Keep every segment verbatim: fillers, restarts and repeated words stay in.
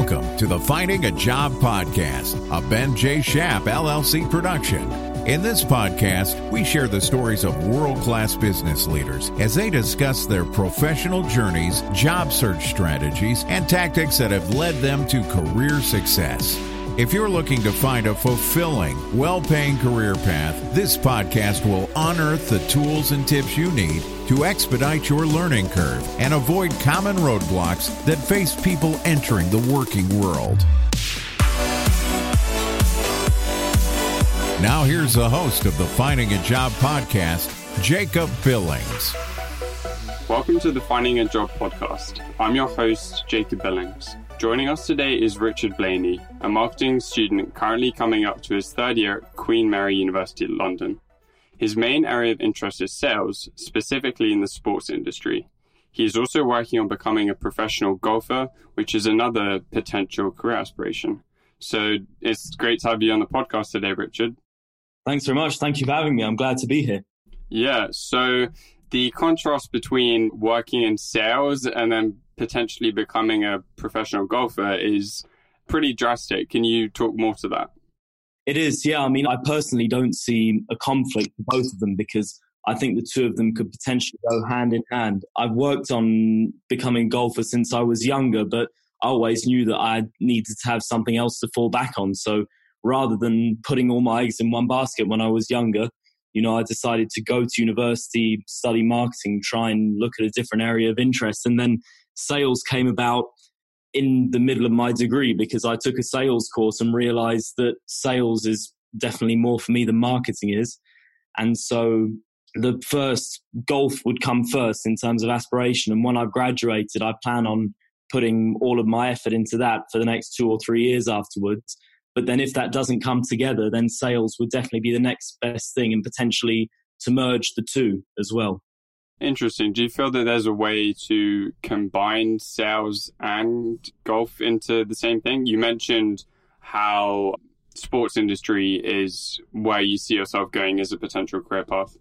Welcome to the Finding a Job Podcast, a Benj Shap, L L C production. In this podcast, we share the stories of world-class business leaders as they discuss their professional journeys, job search strategies, and tactics that have led them to career success. If you're looking to find a fulfilling, well-paying career path, this podcast will unearth the tools and tips you need to expedite your learning curve and avoid common roadblocks that face people entering the working world. Now here's the host of the Finding a Job podcast, Jacob Billings. Welcome to the Finding a Job podcast. I'm your host, Jacob Billings. Joining us today is Richard Blayney, a marketing student currently coming up to his third year at Queen Mary University London. His main area of interest is sales, specifically in the sports industry. He is also working on becoming a professional golfer, which is another potential career aspiration. So it's great to have you on the podcast today, Richard. Thanks very much. Thank you for having me. I'm glad to be here. Yeah, so the contrast between working in sales and then potentially becoming a professional golfer is pretty drastic. Can you talk more to that? It is, yeah. I mean, I personally don't see a conflict for both of them because I think the two of them could potentially go hand in hand. I've worked on becoming a golfer since I was younger, but I always knew that I needed to have something else to fall back on. So rather than putting all my eggs in one basket when I was younger, you know, I decided to go to university, study marketing, try and look at a different area of interest. And then sales came about in the middle of my degree because I took a sales course and realized that sales is definitely more for me than marketing is. And so the first golf would come first in terms of aspiration. And when I've graduated, I plan on putting all of my effort into that for the next two or three years afterwards. But then if that doesn't come together, then sales would definitely be the next best thing and potentially to merge the two as well. Interesting. Do you feel that there's a way to combine sales and golf into the same thing? You mentioned how sports industry is where you see yourself going as a potential career path.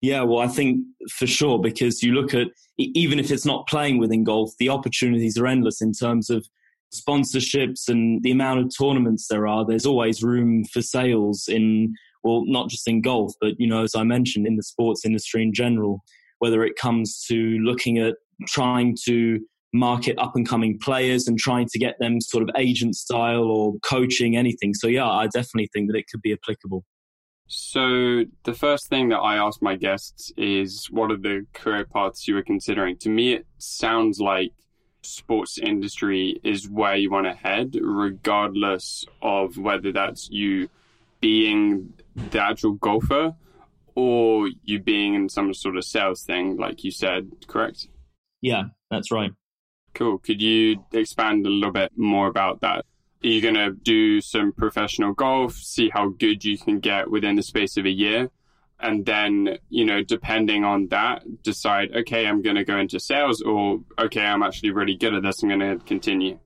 Yeah, well, I think for sure, because you look at, even if it's not playing within golf, the opportunities are endless in terms of sponsorships and the amount of tournaments there are. There's always room for sales in, well, not just in golf, but, you know, as I mentioned, in the sports industry in general, whether it comes to looking at trying to market up and coming players and trying to get them sort of agent style or coaching, anything. So, yeah, I definitely think that it could be applicable. So the first thing that I ask my guests is, what are the career paths you were considering? To me, it sounds like sports industry is where you want to head, regardless of whether that's you being the actual golfer or you being in some sort of sales thing, like you said, correct? Yeah, that's right. Cool. Could you expand a little bit more about that? Are you going to do some professional golf, see how good you can get within the space of a year? And then, you know, depending on that, decide, okay, I'm going to go into sales, or okay, I'm actually really good at this, I'm going to continue.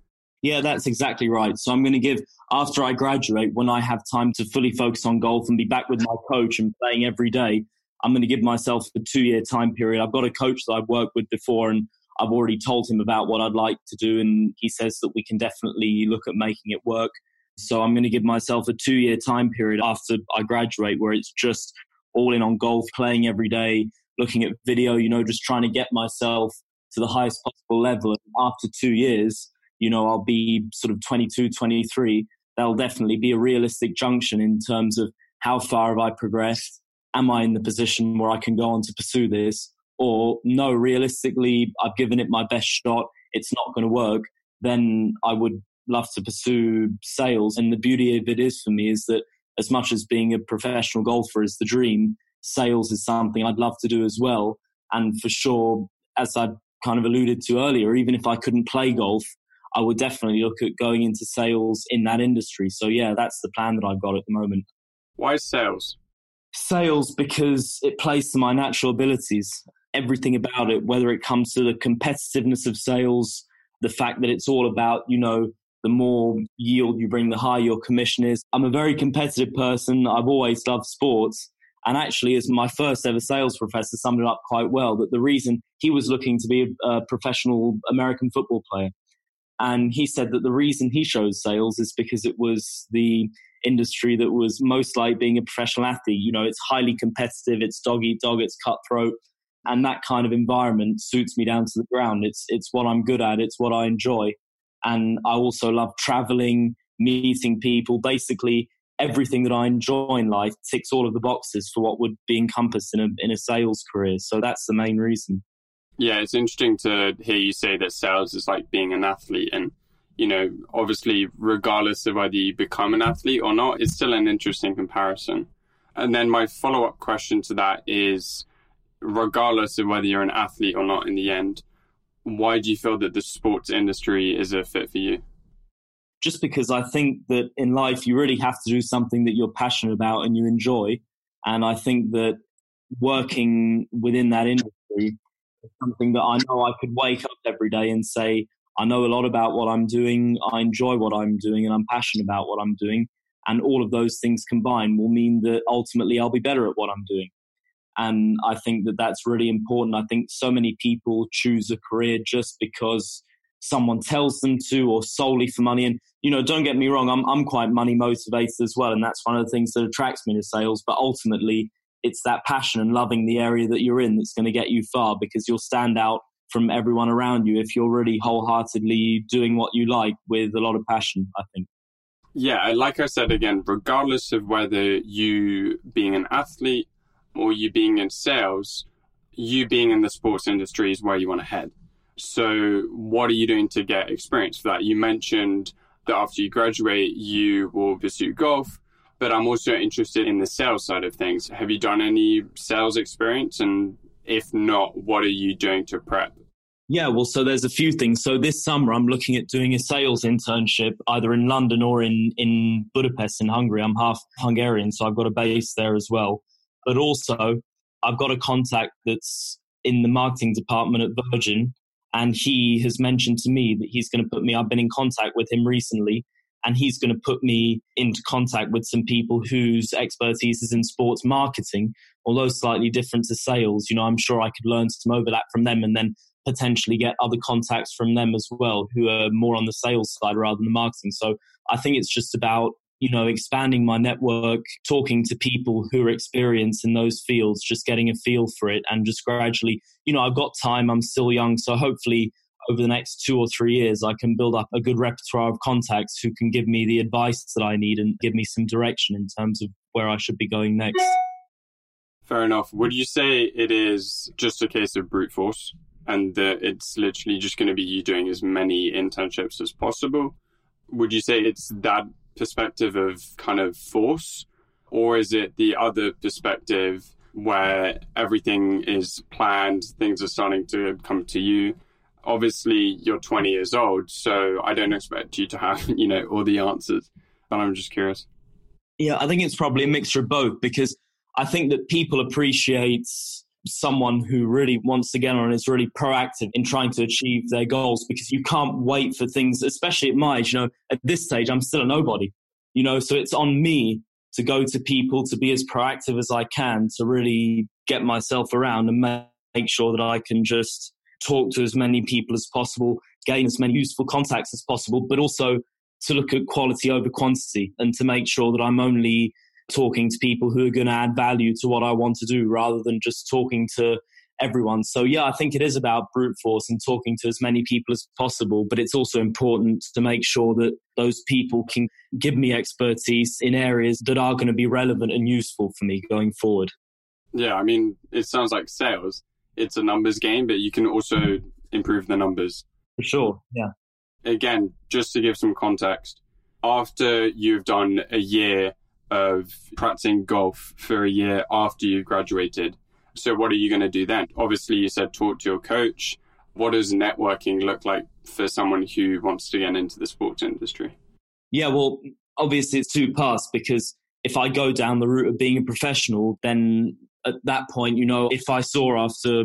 Yeah, that's exactly right. So I'm going to give, after I graduate, when I have time to fully focus on golf and be back with my coach and playing every day, I'm going to give myself a two-year time period. I've got a coach that I've worked with before, and I've already told him about what I'd like to do, and he says that we can definitely look at making it work. So I'm going to give myself a two-year time period after I graduate where it's just all in on golf, playing every day, looking at video, you know, just trying to get myself to the highest possible level. And after two years, you know, I'll be sort of twenty-two, twenty-three. That'll definitely be a realistic junction in terms of how far have I progressed? Am I in the position where I can go on to pursue this? Or no, realistically, I've given it my best shot. It's not going to work. Then I would love to pursue sales. And the beauty of it is for me is that as much as being a professional golfer is the dream, sales is something I'd love to do as well. And for sure, as I kind of alluded to earlier, even if I couldn't play golf, I would definitely look at going into sales in that industry. So yeah, that's the plan that I've got at the moment. Why sales? Sales, because it plays to my natural abilities. Everything about it, whether it comes to the competitiveness of sales, the fact that it's all about, you know, the more yield you bring, the higher your commission is. I'm a very competitive person. I've always loved sports. And actually, as my first ever sales professor summed it up quite well, that the reason he was looking to be a professional American football player. And he said that the reason he chose sales is because it was the industry that was most like being a professional athlete. You know, it's highly competitive, it's dog eat dog, it's cutthroat. And that kind of environment suits me down to the ground. It's it's what I'm good at. It's what I enjoy. And I also love traveling, meeting people, basically everything that I enjoy in life ticks all of the boxes for what would be encompassed in a, in a sales career. So that's the main reason. Yeah, it's interesting to hear you say that sales is like being an athlete. And, you know, obviously, regardless of whether you become an athlete or not, it's still an interesting comparison. And then my follow-up question to that is, regardless of whether you're an athlete or not in the end, why do you feel that the sports industry is a fit for you? Just because I think that in life, you really have to do something that you're passionate about and you enjoy. And I think that working within that industry is something that I know I could wake up every day and say, I know a lot about what I'm doing, I enjoy what I'm doing, and I'm passionate about what I'm doing. And all of those things combined will mean that ultimately I'll be better at what I'm doing. And I think that that's really important. I think so many people choose a career just because someone tells them to, or solely for money. And, you know, don't get me wrong, I'm I'm quite money motivated as well. And that's one of the things that attracts me to sales. But ultimately, it's that passion and loving the area that you're in that's going to get you far, because you'll stand out from everyone around you if you're really wholeheartedly doing what you like with a lot of passion, I think. Yeah, like I said, again, regardless of whether you being an athlete or you being in sales, you being in the sports industry is where you want to head. So what are you doing to get experience for that? You mentioned that after you graduate, you will pursue golf, but I'm also interested in the sales side of things. Have you done any sales experience? And if not, what are you doing to prep? Yeah, well, so there's a few things. So this summer, I'm looking at doing a sales internship either in London or in, in Budapest in Hungary. I'm half Hungarian, so I've got a base there as well. But also, I've got a contact that's in the marketing department at Virgin. And he has mentioned to me that he's going to put me, I've been in contact with him recently, and he's going to put me into contact with some people whose expertise is in sports marketing, although slightly different to sales. You know, I'm sure I could learn some overlap from them and then potentially get other contacts from them as well, who are more on the sales side rather than the marketing. So I think it's just about, you know, expanding my network, talking to people who are experienced in those fields, just getting a feel for it, and just gradually, you know, I've got time, I'm still young. So hopefully over the next two or three years, I can build up a good repertoire of contacts who can give me the advice that I need and give me some direction in terms of where I should be going next. Fair enough. Would you say it is just a case of brute force and that it's literally just going to be you doing as many internships as possible? Would you say it's that perspective of kind of force, or is it the other perspective where everything is planned, things are starting to come to you? Obviously, you're twenty years old, so I don't expect you to have, you know, all the answers, but I'm just curious. Yeah, I think it's probably a mixture of both, because I think that people appreciate someone who really wants to get on and is really proactive in trying to achieve their goals, because you can't wait for things, especially at my age. You know, at this stage, I'm still a nobody, you know, so it's on me to go to people, to be as proactive as I can, to really get myself around and make sure that I can just talk to as many people as possible, gain as many useful contacts as possible, but also to look at quality over quantity and to make sure that I'm only talking to people who are going to add value to what I want to do rather than just talking to everyone. So yeah, I think it is about brute force and talking to as many people as possible, but it's also important to make sure that those people can give me expertise in areas that are going to be relevant and useful for me going forward. Yeah, I mean, it sounds like sales. It's a numbers game, but you can also improve the numbers. For sure, yeah. Again, just to give some context, after you've done a year of practicing golf for a year after you've graduated. So what are you going to do then? Obviously, you said talk to your coach. What does networking look like for someone who wants to get into the sports industry? Yeah, well, obviously it's two paths, because if I go down the route of being a professional, then at that point, you know, if I saw after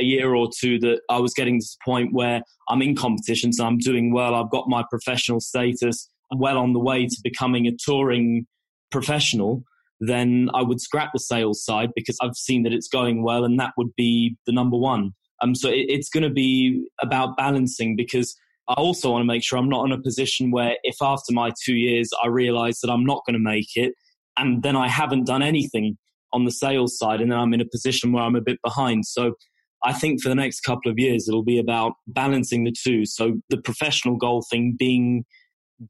a year or two that I was getting to the point where I'm in competitions, I'm doing well, I've got my professional status, I'm well on the way to becoming a touring professional, then I would scrap the sales side because I've seen that it's going well, and that would be the number one. Um, so it, it's going to be about balancing, because I also want to make sure I'm not in a position where if after my two years, I realize that I'm not going to make it, and then I haven't done anything on the sales side, and then I'm in a position where I'm a bit behind. So I think for the next couple of years, it'll be about balancing the two. So the professional goal thing being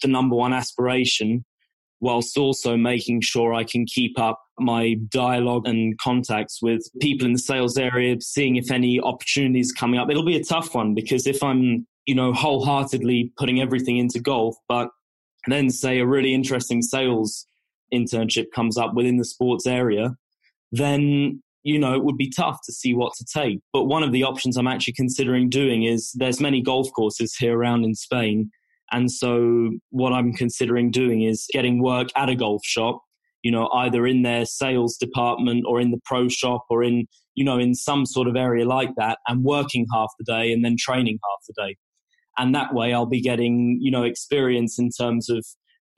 the number one aspiration, whilst also making sure I can keep up my dialogue and contacts with people in the sales area, seeing if any opportunities coming up. It'll be a tough one because if I'm, you know, wholeheartedly putting everything into golf, but then say a really interesting sales internship comes up within the sports area, then, you know, it would be tough to see what to take. But one of the options I'm actually considering doing is there's many golf courses here around in Spain. And so what I'm considering doing is getting work at a golf shop, you know, either in their sales department or in the pro shop or in, you know, in some sort of area like that, and working half the day and then training half the day. And that way I'll be getting, you know, experience in terms of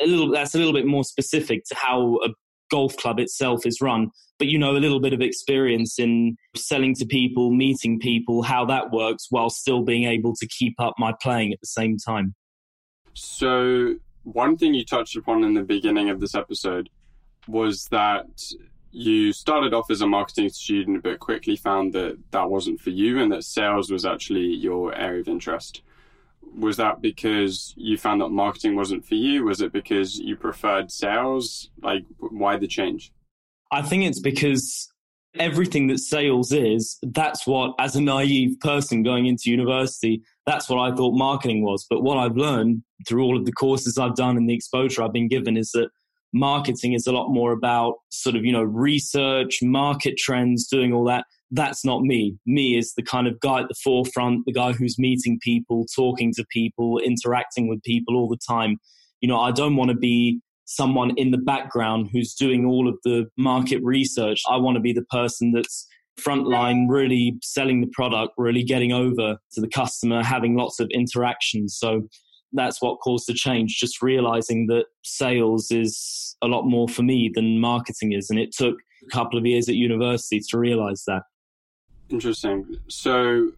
a little, that's a little bit more specific to how a golf club itself is run, but, you know, a little bit of experience in selling to people, meeting people, how that works while still being able to keep up my playing at the same time. So one thing you touched upon in the beginning of this episode was that you started off as a marketing student, but quickly found that that wasn't for you and that sales was actually your area of interest. Was that because you found that marketing wasn't for you? Was it because you preferred sales? Like, why the change? I think it's because everything that sales is, that's what, as a naive person going into university, that's what I thought marketing was. But what I've learned through all of the courses I've done and the exposure I've been given is that marketing is a lot more about sort of, you know, research, market trends, doing all that. That's not me. Me is the kind of guy at the forefront, the guy who's meeting people, talking to people, interacting with people all the time. You know, I don't want to be someone in the background who's doing all of the market research. I want to be the person that's frontline, really selling the product, really getting over to the customer, having lots of interactions. So that's what caused the change, just realizing that sales is a lot more for me than marketing is. And it took a couple of years at university to realize that. Interesting. So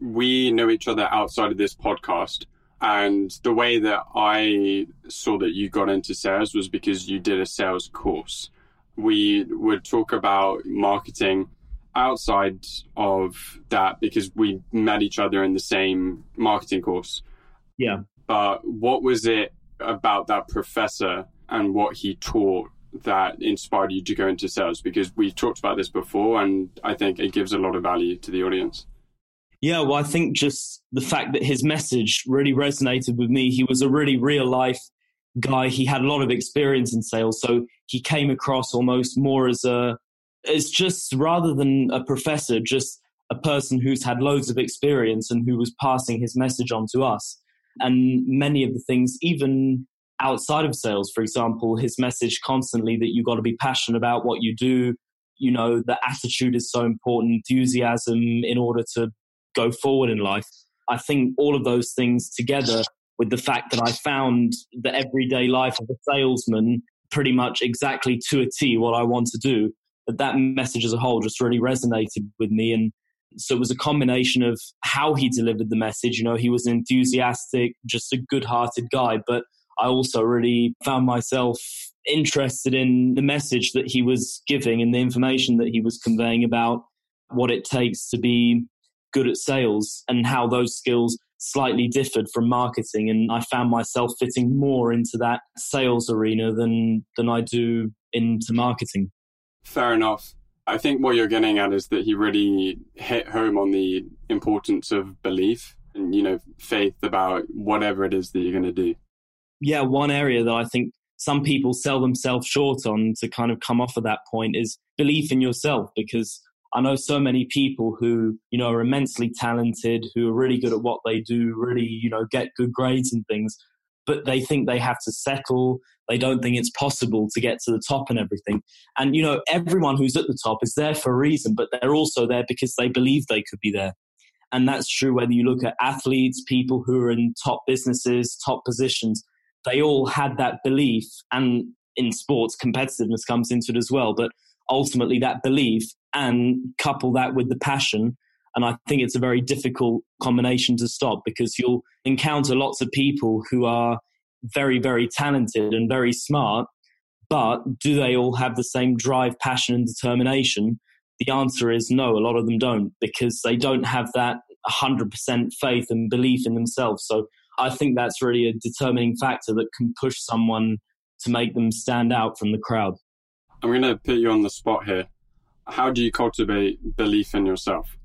we know each other outside of this podcast. And the way that I saw that you got into sales was because you did a sales course. We would talk about marketing outside of that because we met each other in the same marketing course. Yeah. But what was it about that professor and what he taught that inspired you to go into sales? Because we talked about this before, and I think it gives a lot of value to the audience. Yeah, well, I think just the fact that his message really resonated with me. He was a really real life guy. He had a lot of experience in sales. So he came across almost more as a, it's just rather than a professor, just a person who's had loads of experience and who was passing his message on to us. And many of the things, even outside of sales, for example, his message constantly that you got to be passionate about what you do. You know, the attitude is so important, enthusiasm in order to go forward in life. I think all of those things together with the fact that I found the everyday life of a salesman pretty much exactly to a T what I want to do, that that message as a whole just really resonated with me. And so it was a combination of how he delivered the message. You know, he was enthusiastic, just a good-hearted guy, but I also really found myself interested in the message that he was giving and the information that he was conveying about what it takes to be good at sales and how those skills slightly differed from marketing. And I found myself fitting more into that sales arena than than I do into marketing. Fair enough. I think what you're getting at is that he really hit home on the importance of belief and, you know, faith about whatever it is that you're going to do. Yeah, one area that I think some people sell themselves short on to kind of come off of that point is belief in yourself, because I know so many people who, you know, are immensely talented, who are really good at what they do, really, you know, get good grades and things, but they think they have to settle. They don't think it's possible to get to the top and everything. And, you know, everyone who's at the top is there for a reason, but they're also there because they believe they could be there. And that's true whether you look at athletes, people who are in top businesses, top positions, they all had that belief. And in sports, competitiveness comes into it as well. But ultimately, that belief, and couple that with the passion, And I think it's a very difficult combination to stop, because you'll encounter lots of people who are very, very talented and very smart, but do they all have the same drive, passion and determination? The answer is no, a lot of them don't, because they don't have that one hundred percent faith and belief in themselves. So I think that's really a determining factor that can push someone to make them stand out from the crowd. I'm going to put you on the spot here. How do you cultivate belief in yourself?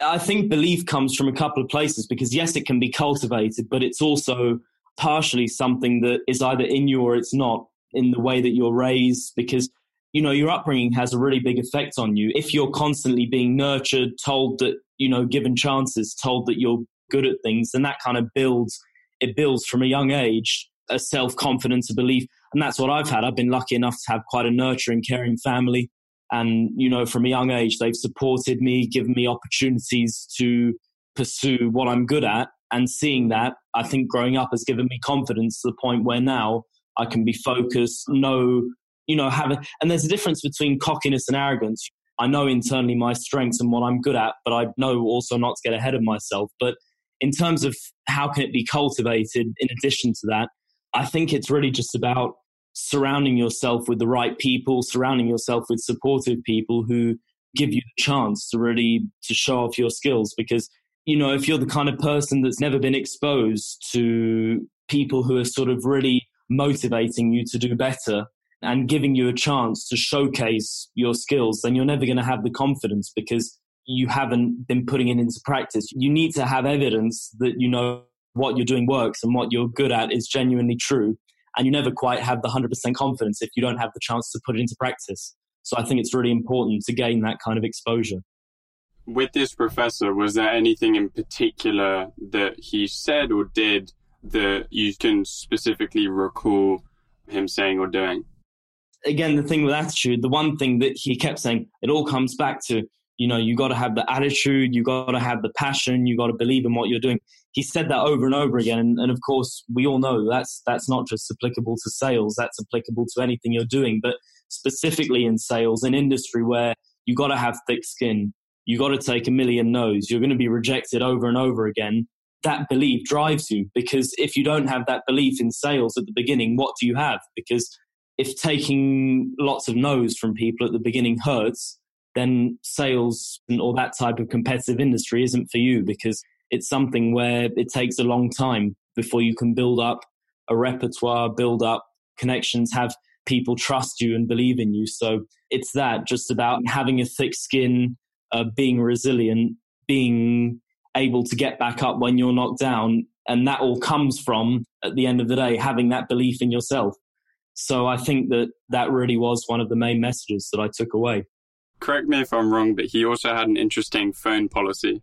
I think belief comes from a couple of places, because yes, it can be cultivated, but it's also partially something that is either in you or it's not, in the way that you're raised, because, you know, your upbringing has a really big effect on you. If you're constantly being nurtured, told that, you know, given chances, told that you're good at things, then that kind of builds, it builds from a young age, a self-confidence, a belief. And that's what I've had. I've been lucky enough to have quite a nurturing, caring family. And, you know, from a young age, they've supported me, given me opportunities to pursue what I'm good at. And seeing that, I think growing up has given me confidence to the point where now I can be focused, know, you know, have a, and there's a difference between cockiness and arrogance. I know internally my strengths and what I'm good at, but I know also not to get ahead of myself. But in terms of how can it be cultivated, in addition to that, I think it's really just about surrounding yourself with the right people, surrounding yourself with supportive people who give you the chance to really to show off your skills. Because, you know, if you're the kind of person that's never been exposed to people who are sort of really motivating you to do better and giving you a chance to showcase your skills, then you're never going to have the confidence, because you haven't been putting it into practice. You need to have evidence that, you know, what you're doing works and what you're good at is genuinely true. And you never quite have the one hundred percent confidence if you don't have the chance to put it into practice. So I think it's really important to gain that kind of exposure. With this professor, was there anything in particular that he said or did that you can specifically recall him saying or doing? Again, the thing with attitude, the one thing that he kept saying, it all comes back to, you know, you got to have the attitude, you got to have the passion, you got to believe in what you're doing. He said that over and over again. And, and of course, we all know that's that's not just applicable to sales, that's applicable to anything you're doing. But specifically in sales, an industry where you got to have thick skin, you got to take a million no's, you're going to be rejected over and over again. That belief drives you, because if you don't have that belief in sales at the beginning, what do you have? Because if taking lots of no's from people at the beginning hurts, then sales or that type of competitive industry isn't for you, because it's something where it takes a long time before you can build up a repertoire, build up connections, have people trust you and believe in you. So it's that, just about having a thick skin, uh, being resilient, being able to get back up when you're knocked down. And that all comes from, at the end of the day, having that belief in yourself. So I think that that really was one of the main messages that I took away. Correct me if I'm wrong, but he also had an interesting phone policy.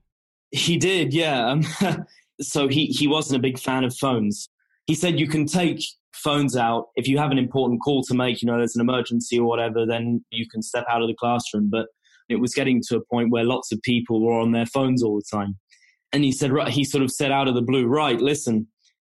He did, yeah. Um, so he, he wasn't a big fan of phones. He said you can take phones out. If you have an important call to make, you know, there's an emergency or whatever, then you can step out of the classroom. But it was getting to a point where lots of people were on their phones all the time. And he said, right, he sort of said out of the blue, right, listen,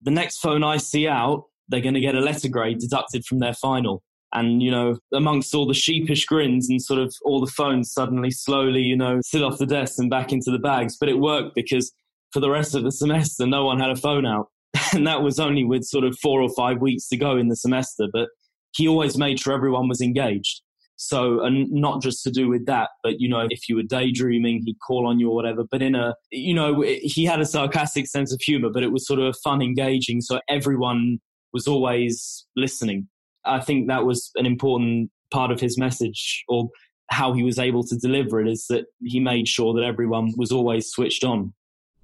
the next phone I see out, they're going to get a letter grade deducted from their final. And, you know, amongst all the sheepish grins and sort of all the phones suddenly slowly, you know, slid off the desk and back into the bags. But it worked, because for the rest of the semester, no one had a phone out. And that was only with sort of four or five weeks to go in the semester. But he always made sure everyone was engaged. So, and not just to do with that, but, you know, if you were daydreaming, he'd call on you or whatever. But in a, you know, he had a sarcastic sense of humor, but it was sort of fun, engaging. So everyone was always listening. I think that was an important part of his message, or how he was able to deliver it, is that he made sure that everyone was always switched on.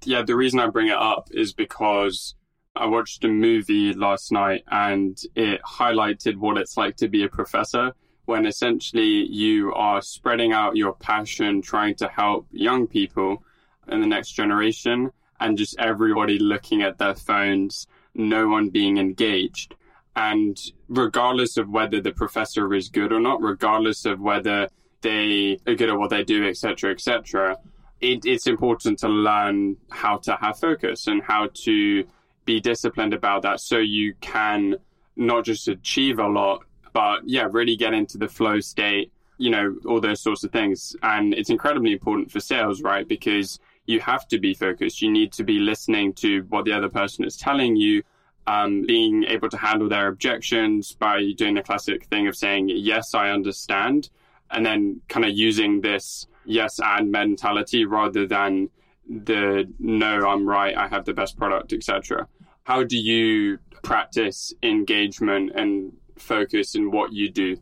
Yeah, the reason I bring it up is because I watched a movie last night and it highlighted what it's like to be a professor, when essentially you are spreading out your passion, trying to help young people in the next generation, and just everybody looking at their phones, no one being engaged. And regardless of whether the professor is good or not, regardless of whether they are good at what they do, et cetera, et cetera, it, it's important to learn how to have focus and how to be disciplined about that, so you can not just achieve a lot, but yeah, really get into the flow state you know, all those sorts of things. And it's incredibly important for sales, right? Because you have to be focused. You need to be listening to what the other person is telling you, um, being able to handle their objections by doing the classic thing of saying, yes, I understand. And then kind of using this yes and mentality rather than the no, I'm right, I have the best product, et cetera. How do you practice engagement and focus in what you do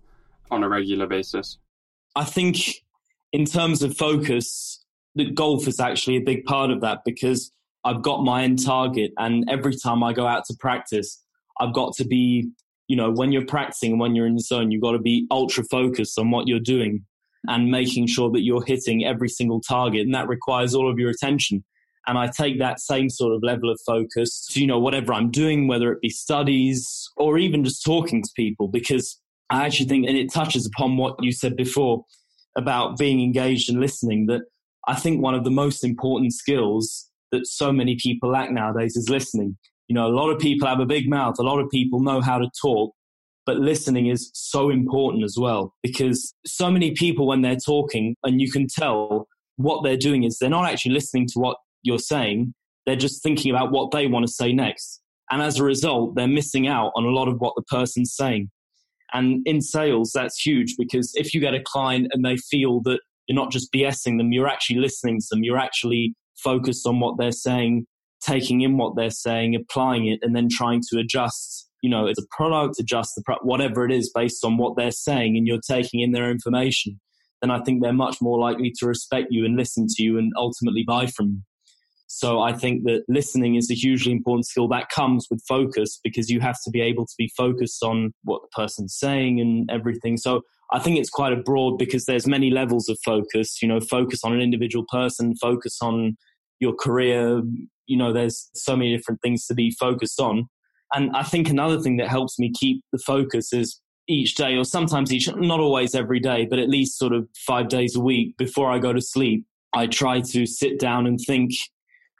on a regular basis? I think in terms of focus, the golf is actually a big part of that, because I've got my end target, and every time I go out to practice, I've got to be, you know, when you're practicing, when you're in the zone, you've got to be ultra focused on what you're doing and making sure that you're hitting every single target. And that requires all of your attention. And I take that same sort of level of focus to, you know, whatever I'm doing, whether it be studies or even just talking to people, because I actually think, and it touches upon what you said before about being engaged and listening, that I think one of the most important skills that so many people lack nowadays is listening. You know, a lot of people have a big mouth. A lot of people know how to talk, but listening is so important as well, because so many people, when they're talking, and you can tell what they're doing is they're not actually listening to what you're saying. They're just thinking about what they want to say next. And as a result, they're missing out on a lot of what the person's saying. And in sales, that's huge, because if you get a client and they feel that you're not just BSing them, you're actually listening to them, you're actually focused on what they're saying, taking in what they're saying, applying it, and then trying to adjust, you know, as a product, adjust the pro- whatever it is based on what they're saying, and you're taking in their information, then I think they're much more likely to respect you and listen to you and ultimately buy from you. So I think that listening is a hugely important skill that comes with focus, because you have to be able to be focused on what the person's saying and everything. So I think it's quite a broad, because there's many levels of focus, you know, focus on an individual person, focus on your career, you know, there's so many different things to be focused on. And I think another thing that helps me keep the focus is each day, or sometimes each, not always every day, but at least sort of five days a week before I go to sleep, I try to sit down and think,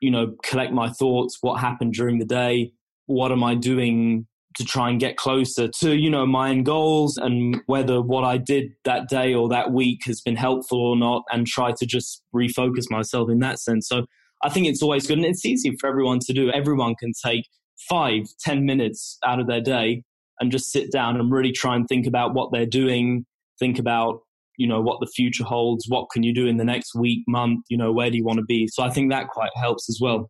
you know, collect my thoughts, what happened during the day, what am I doing to try and get closer to, you know, my end goals, and whether what I did that day or that week has been helpful or not, and try to just refocus myself in that sense. So I think it's always good, and it's easy for everyone to do. Everyone can take five, ten minutes out of their day and just sit down and really try and think about what they're doing, think about, you know, what the future holds, what can you do in the next week, month, you know, where do you want to be? So I think that quite helps as well.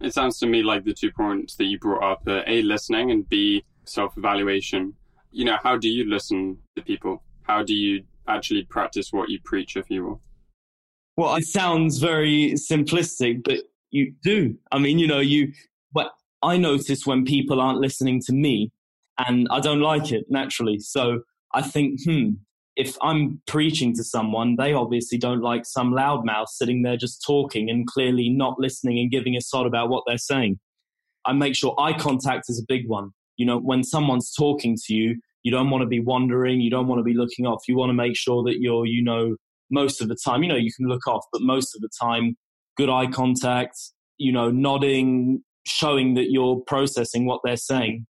It sounds to me like the two points that you brought up are A, listening, and B, self-evaluation. You know, how do you listen to people? How do you actually practice what you preach, if you will? Well, it sounds very simplistic, but you do. I mean, you know, you, but I notice when people aren't listening to me, and I don't like it naturally. So I think, hmm, if I'm preaching to someone, they obviously don't like some loudmouth sitting there just talking and clearly not listening and giving a sod about what they're saying. I make sure eye contact is a big one. You know, when someone's talking to you, you don't want to be wandering. You don't want to be looking off. You want to make sure that you're, you know, most of the time, you know, you can look off, but most of the time, good eye contact, you know, nodding, showing that you're processing what they're saying.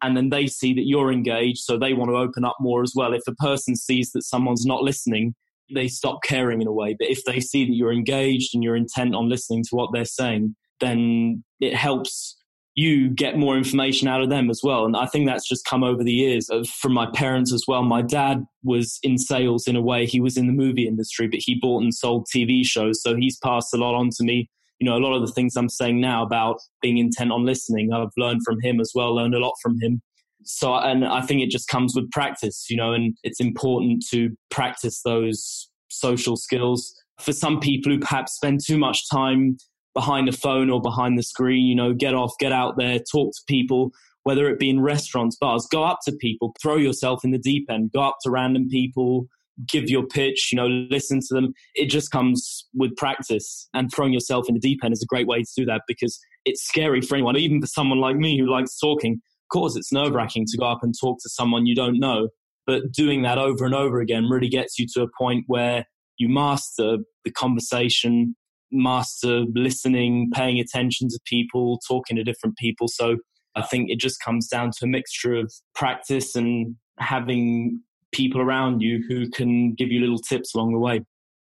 And then they see that you're engaged, so they want to open up more as well. If a person sees that someone's not listening, they stop caring in a way. But if they see that you're engaged and you're intent on listening to what they're saying, then it helps you get more information out of them as well. And I think that's just come over the years from my parents as well. My dad was in sales in a way. He was in the movie industry, but he bought and sold T V shows. So he's passed a lot on to me. You know, a lot of the things I'm saying now about being intent on listening, I've learned from him as well, learned a lot from him. So, and I think it just comes with practice, you know, and it's important to practice those social skills. For some people who perhaps spend too much time behind the phone or behind the screen, you know, get off, get out there, talk to people, whether it be in restaurants, bars, go up to people, throw yourself in the deep end, go up to random people, give your pitch, you know, listen to them. It just comes with practice, and throwing yourself in the deep end is a great way to do that, because it's scary for anyone, even for someone like me who likes talking. Of course, it's nerve-wracking to go up and talk to someone you don't know, but doing that over and over again really gets you to a point where you master the conversation, master listening, paying attention to people, talking to different people. So I think it just comes down to a mixture of practice and having people around you who can give you little tips along the way.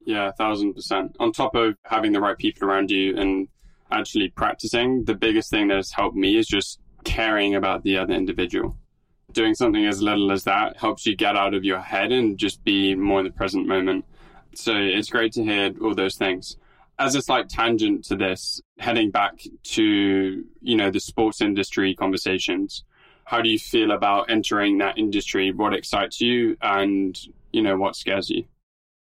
Yeah, a thousand percent. On top of having the right people around you and actually practicing, the biggest thing that has helped me is just caring about the other individual. Doing something as little as that helps you get out of your head and just be more in the present moment. So it's great to hear all those things. As a slight tangent to this, heading back to, you know, the sports industry conversations, how do you feel about entering that industry? What excites you and, you know, what scares you?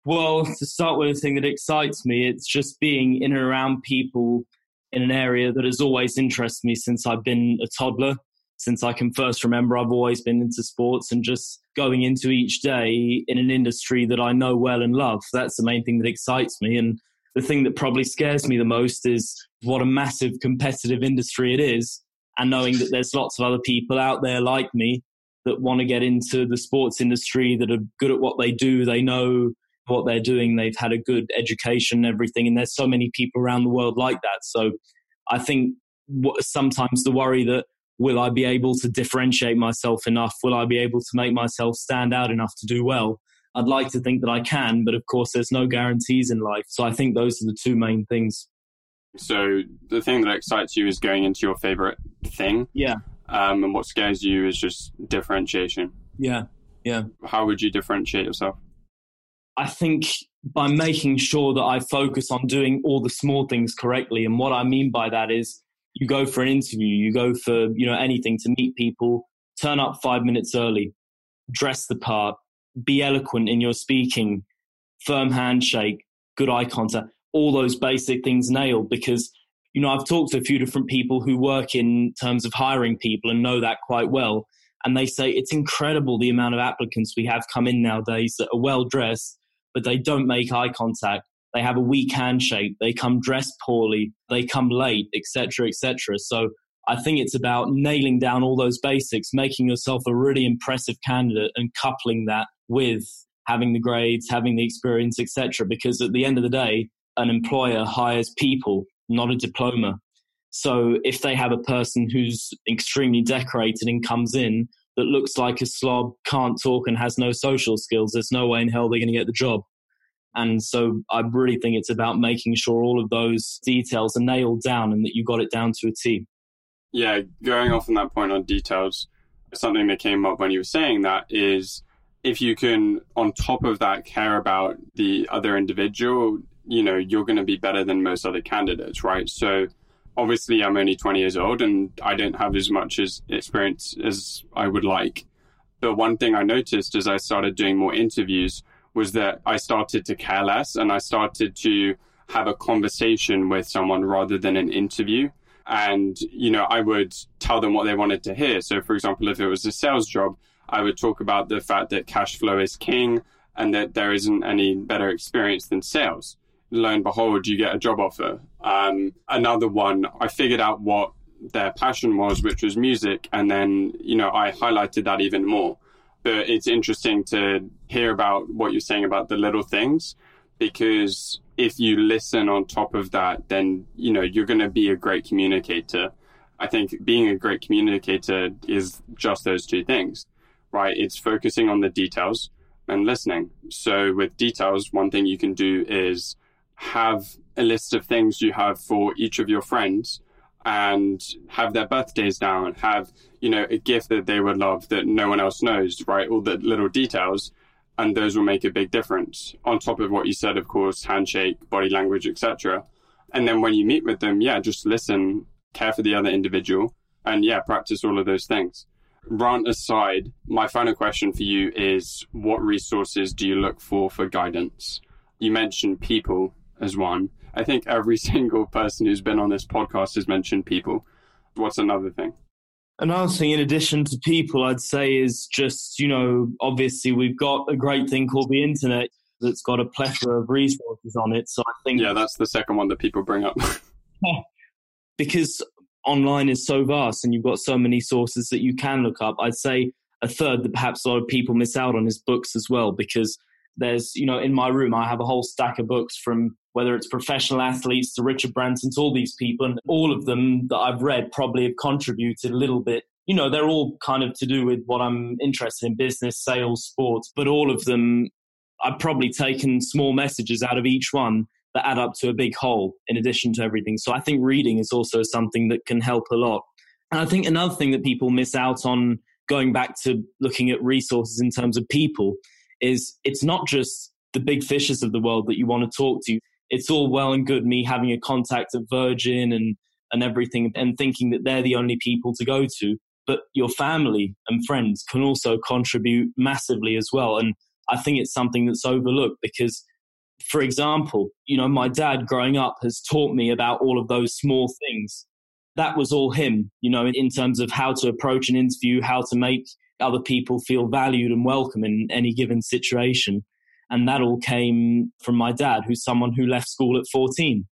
Well, to start with, the thing that excites me, it's just being in and around people in an area that has always interested me since I've been a toddler. Since I can first remember, I've always been into sports, and just going into each day in an industry that I know well and love. That's the main thing that excites me. And the thing that probably scares me the most is what a massive competitive industry it is, and knowing that there's lots of other people out there like me that want to get into the sports industry, that are good at what they do, they know what they're doing, they've had a good education and everything, and there's so many people around the world like that. So I think sometimes the worry that, will I be able to differentiate myself enough? Will I be able to make myself stand out enough to do well? I'd like to think that I can, but of course there's no guarantees in life. So I think those are the two main things. So the thing that excites you is going into your favorite thing. Yeah. Um, and what scares you is just differentiation. Yeah, yeah. How would you differentiate yourself? I think by making sure that I focus on doing all the small things correctly. And what I mean by that is, you go for an interview, you go for, you know, anything to meet people, turn up five minutes early, dress the part, be eloquent in your speaking, firm handshake, good eye contact, all those basic things nailed. Because, you know, I've talked to a few different people who work in terms of hiring people and know that quite well. And they say it's incredible the amount of applicants we have come in nowadays that are well-dressed, but they don't make eye contact. They have a weak handshake, they come dressed poorly, they come late, et cetera, et cetera. So I think it's about nailing down all those basics, making yourself a really impressive candidate and coupling that with having the grades, having the experience, et cetera. Because at the end of the day, an employer hires people, not a diploma. So if they have a person who's extremely decorated and comes in that looks like a slob, can't talk and has no social skills, there's no way in hell they're going to get the job. And so I really think it's about making sure all of those details are nailed down and that you got it down to a T. Yeah, going off on that point on details, something that came up when you were saying that is if you can, on top of that, care about the other individual, you know, you're going to be better than most other candidates, right? So obviously I'm only twenty years old and I don't have as much as experience as I would like. But one thing I noticed as I started doing more interviews was that I started to care less and I started to have a conversation with someone rather than an interview. And, you know, I would tell them what they wanted to hear. So, for example, if it was a sales job, I would talk about the fact that cash flow is king and that there isn't any better experience than sales. Lo and behold, you get a job offer. Um, another one, I figured out what their passion was, which was music. And then, you know, I highlighted that even more. But it's interesting to hear about what you're saying about the little things, because if you listen on top of that, then, you know, you're going to be a great communicator. I think being a great communicator is just those two things, right? It's focusing on the details and listening. So with details, one thing you can do is have a list of things you have for each of your friends and have their birthdays down and have, you know, a gift that they would love that no one else knows, right? All the little details, and those will make a big difference. On top of what you said, of course, handshake, body language, et cetera. And then when you meet with them, yeah, just listen, care for the other individual, and yeah, practice all of those things. Rant aside, my final question for you is, what resources do you look for for guidance? You mentioned people as one. I think every single person who's been on this podcast has mentioned people. What's another thing? Another thing in addition to people, I'd say, is just, you know, obviously we've got a great thing called the internet that's got a plethora of resources on it. So I think... Yeah, that's the second one that people bring up. Because online is so vast and you've got so many sources that you can look up. I'd say a third that perhaps a lot of people miss out on is books as well, because there's, you know, in my room, I have a whole stack of books from... whether it's professional athletes to Richard Branson, to all these people, and all of them that I've read probably have contributed a little bit you know, they're all kind of to do with what I'm interested in, business, sales, sports, but all of them, I've probably taken small messages out of each one that add up to a big whole in addition to everything. So I think reading is also something that can help a lot. And I think another thing that people miss out on, going back to looking at resources in terms of people, is it's not just the big fishes of the world that you want to talk to. It's all well and good me having a contact at Virgin and, and everything and thinking that they're the only people to go to. But your family and friends can also contribute massively as well. And I think it's something that's overlooked because, for example, you know, my dad growing up has taught me about all of those small things. That was all him, you know, in terms of how to approach an interview, how to make other people feel valued and welcome in any given situation. And that all came from my dad, who's someone who left school at fourteen.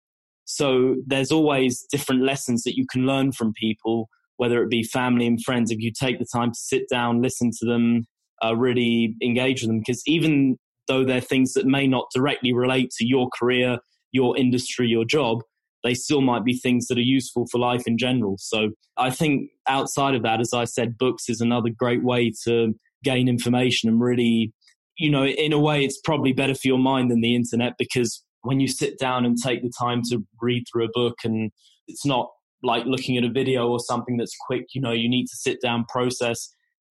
So there's always different lessons that you can learn from people, whether it be family and friends, if you take the time to sit down, listen to them, uh, really engage with them. Because even though they're things that may not directly relate to your career, your industry, your job, they still might be things that are useful for life in general. So I think outside of that, as I said, books is another great way to gain information and really, you know, in a way, it's probably better for your mind than the internet, because when you sit down and take the time to read through a book, and it's not like looking at a video or something that's quick, you know, you need to sit down, process,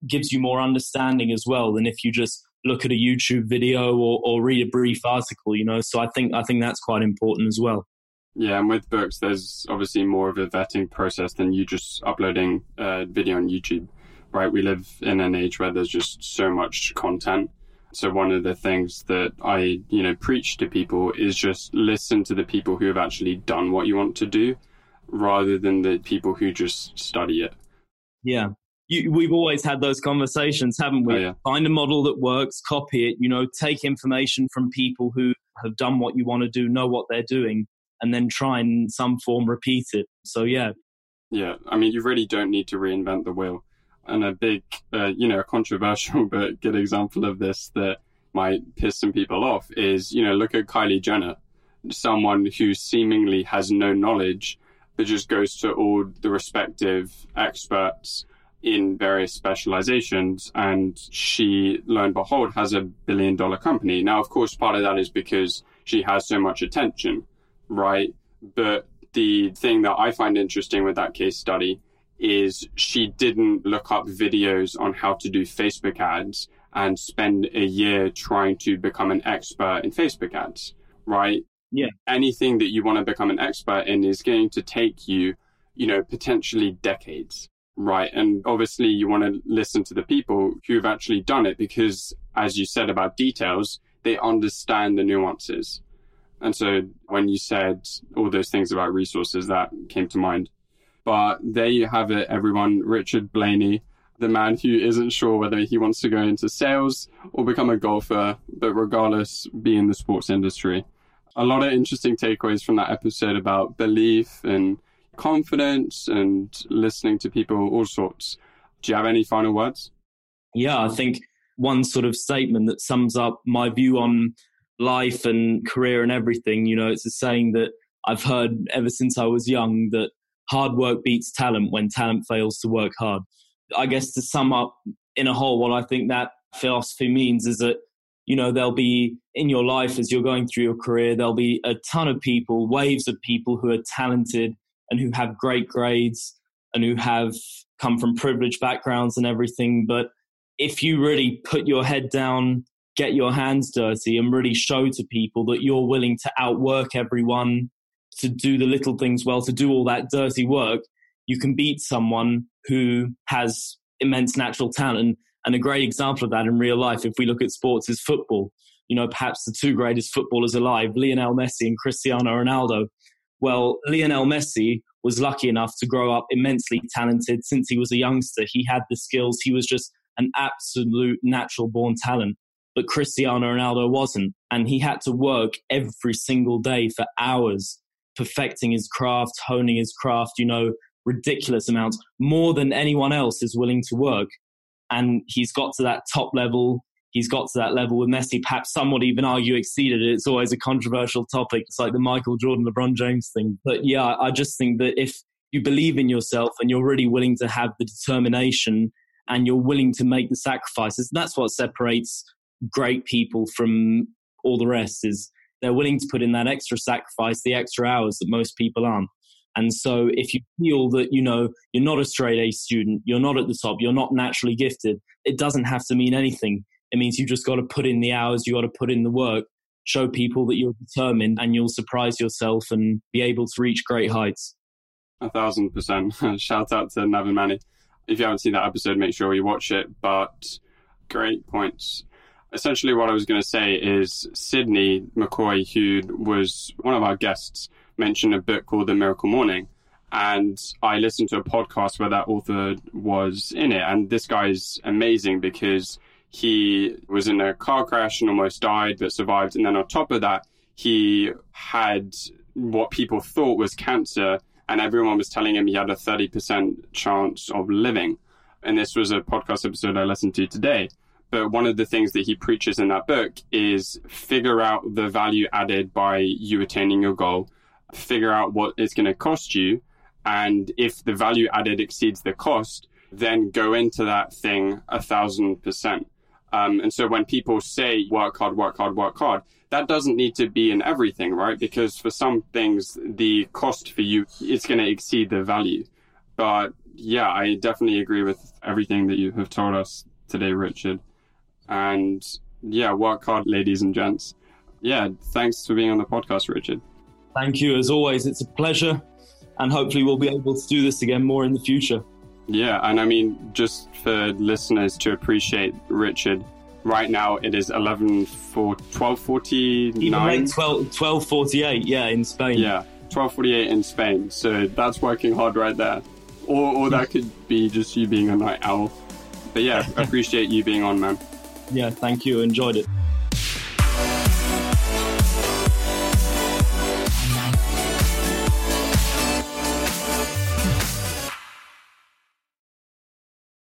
gives you more understanding as well than if you just look at a YouTube video or, or read a brief article, you know. So I think I think that's quite important as well. Yeah, and with books, there's obviously more of a vetting process than you just uploading a video on YouTube, right? We live in an age where there's just so much content. So one of the things that I, you know, preach to people is just listen to the people who have actually done what you want to do rather than the people who just study it. Yeah. You, we've always had those conversations, haven't we? Oh, yeah. Find a model that works, copy it, you know, take information from people who have done what you want to do, know what they're doing, and then try and some form repeat it. So, yeah. Yeah. I mean, you really don't need to reinvent the wheel. And a big, uh, you know, a controversial but good example of this that might piss some people off is, you know, look at Kylie Jenner, someone who seemingly has no knowledge, but just goes to all the respective experts in various specializations, and she, lo and behold, has a billion dollar company. Now, of course, part of that is because she has so much attention, right? But the thing that I find interesting with that case study is she didn't look up videos on how to do Facebook ads and spend a year trying to become an expert in Facebook ads, right? Yeah. Anything that you want to become an expert in is going to take you, you know, potentially decades. Right. And obviously you want to listen to the people who have actually done it because, as you said about details, they understand the nuances. And so when you said all those things about resources, that came to mind. But there you have it, everyone. Richard Blayney, the man who isn't sure whether he wants to go into sales or become a golfer, but regardless, be in the sports industry. A lot of interesting takeaways from that episode about belief and confidence and listening to people, all sorts. Do you have any final words? Yeah, I think one sort of statement that sums up my view on life and career and everything, you know, it's a saying that I've heard ever since I was young, that hard work beats talent when talent fails to work hard. I guess to sum up in a whole, what I think that philosophy means is that, you know, there'll be in your life as you're going through your career, there'll be a ton of people, waves of people who are talented and who have great grades and who have come from privileged backgrounds and everything. But if you really put your head down, get your hands dirty and really show to people that you're willing to outwork everyone, to do the little things well, to do all that dirty work, you can beat someone who has immense natural talent. And, and a great example of that in real life, if we look at sports, is football. You know, perhaps the two greatest footballers alive, Lionel Messi and Cristiano Ronaldo. Well, Lionel Messi was lucky enough to grow up immensely talented since he was a youngster. He had the skills. He was just an absolute natural-born talent. But Cristiano Ronaldo wasn't. And he had to work every single day for hours, perfecting his craft, honing his craft, you know, ridiculous amounts, more than anyone else is willing to work. And he's got to that top level. He's got to that level with Messi. Perhaps some would even argue exceeded it. It's always a controversial topic. It's like the Michael Jordan, LeBron James thing. But yeah, I just think that if you believe in yourself and you're really willing to have the determination and you're willing to make the sacrifices. And that's what separates great people from all the rest, is they're willing to put in that extra sacrifice, the extra hours that most people aren't. And so if you feel that, you know, you're not a straight A student, you're not at the top, you're not naturally gifted, it doesn't have to mean anything. It means you just got to put in the hours, you got to put in the work, show people that you're determined, and you'll surprise yourself and be able to reach great heights. A thousand percent. Shout out to Navin Manny. If you haven't seen that episode, make sure you watch it. But great points. Essentially what I was going to say is Sydney McCoy, who was one of our guests, mentioned a book called The Miracle Morning. And I listened to a podcast where that author was in it. And this guy is amazing because he was in a car crash and almost died, but survived. And then on top of that, he had what people thought was cancer. And everyone was telling him he had a thirty percent chance of living. And this was a podcast episode I listened to today. But one of the things that he preaches in that book is figure out the value added by you attaining your goal, figure out what it's going to cost you. And if the value added exceeds the cost, then go into that thing a thousand percent. Um, and so when people say work hard, work hard, work hard, that doesn't need to be in everything, right? Because for some things, the cost for you, it's going to exceed the value. But yeah, I definitely agree with everything that you have told us today, Richard. And yeah, work hard, ladies and gents. Yeah, thanks for being on the podcast, Richard. Thank you. As always, it's a pleasure. And hopefully we'll be able to do this again more in the future. Yeah, and I mean, just for listeners to appreciate Richard, right now it is eleven, four, twelve forty-nine. twelve forty-eight, yeah, in Spain. Yeah, twelve forty-eight in Spain. So that's working hard right there. Or, or that could be just you being a night owl. But yeah, appreciate you being on, man. Yeah, thank you. Enjoyed it.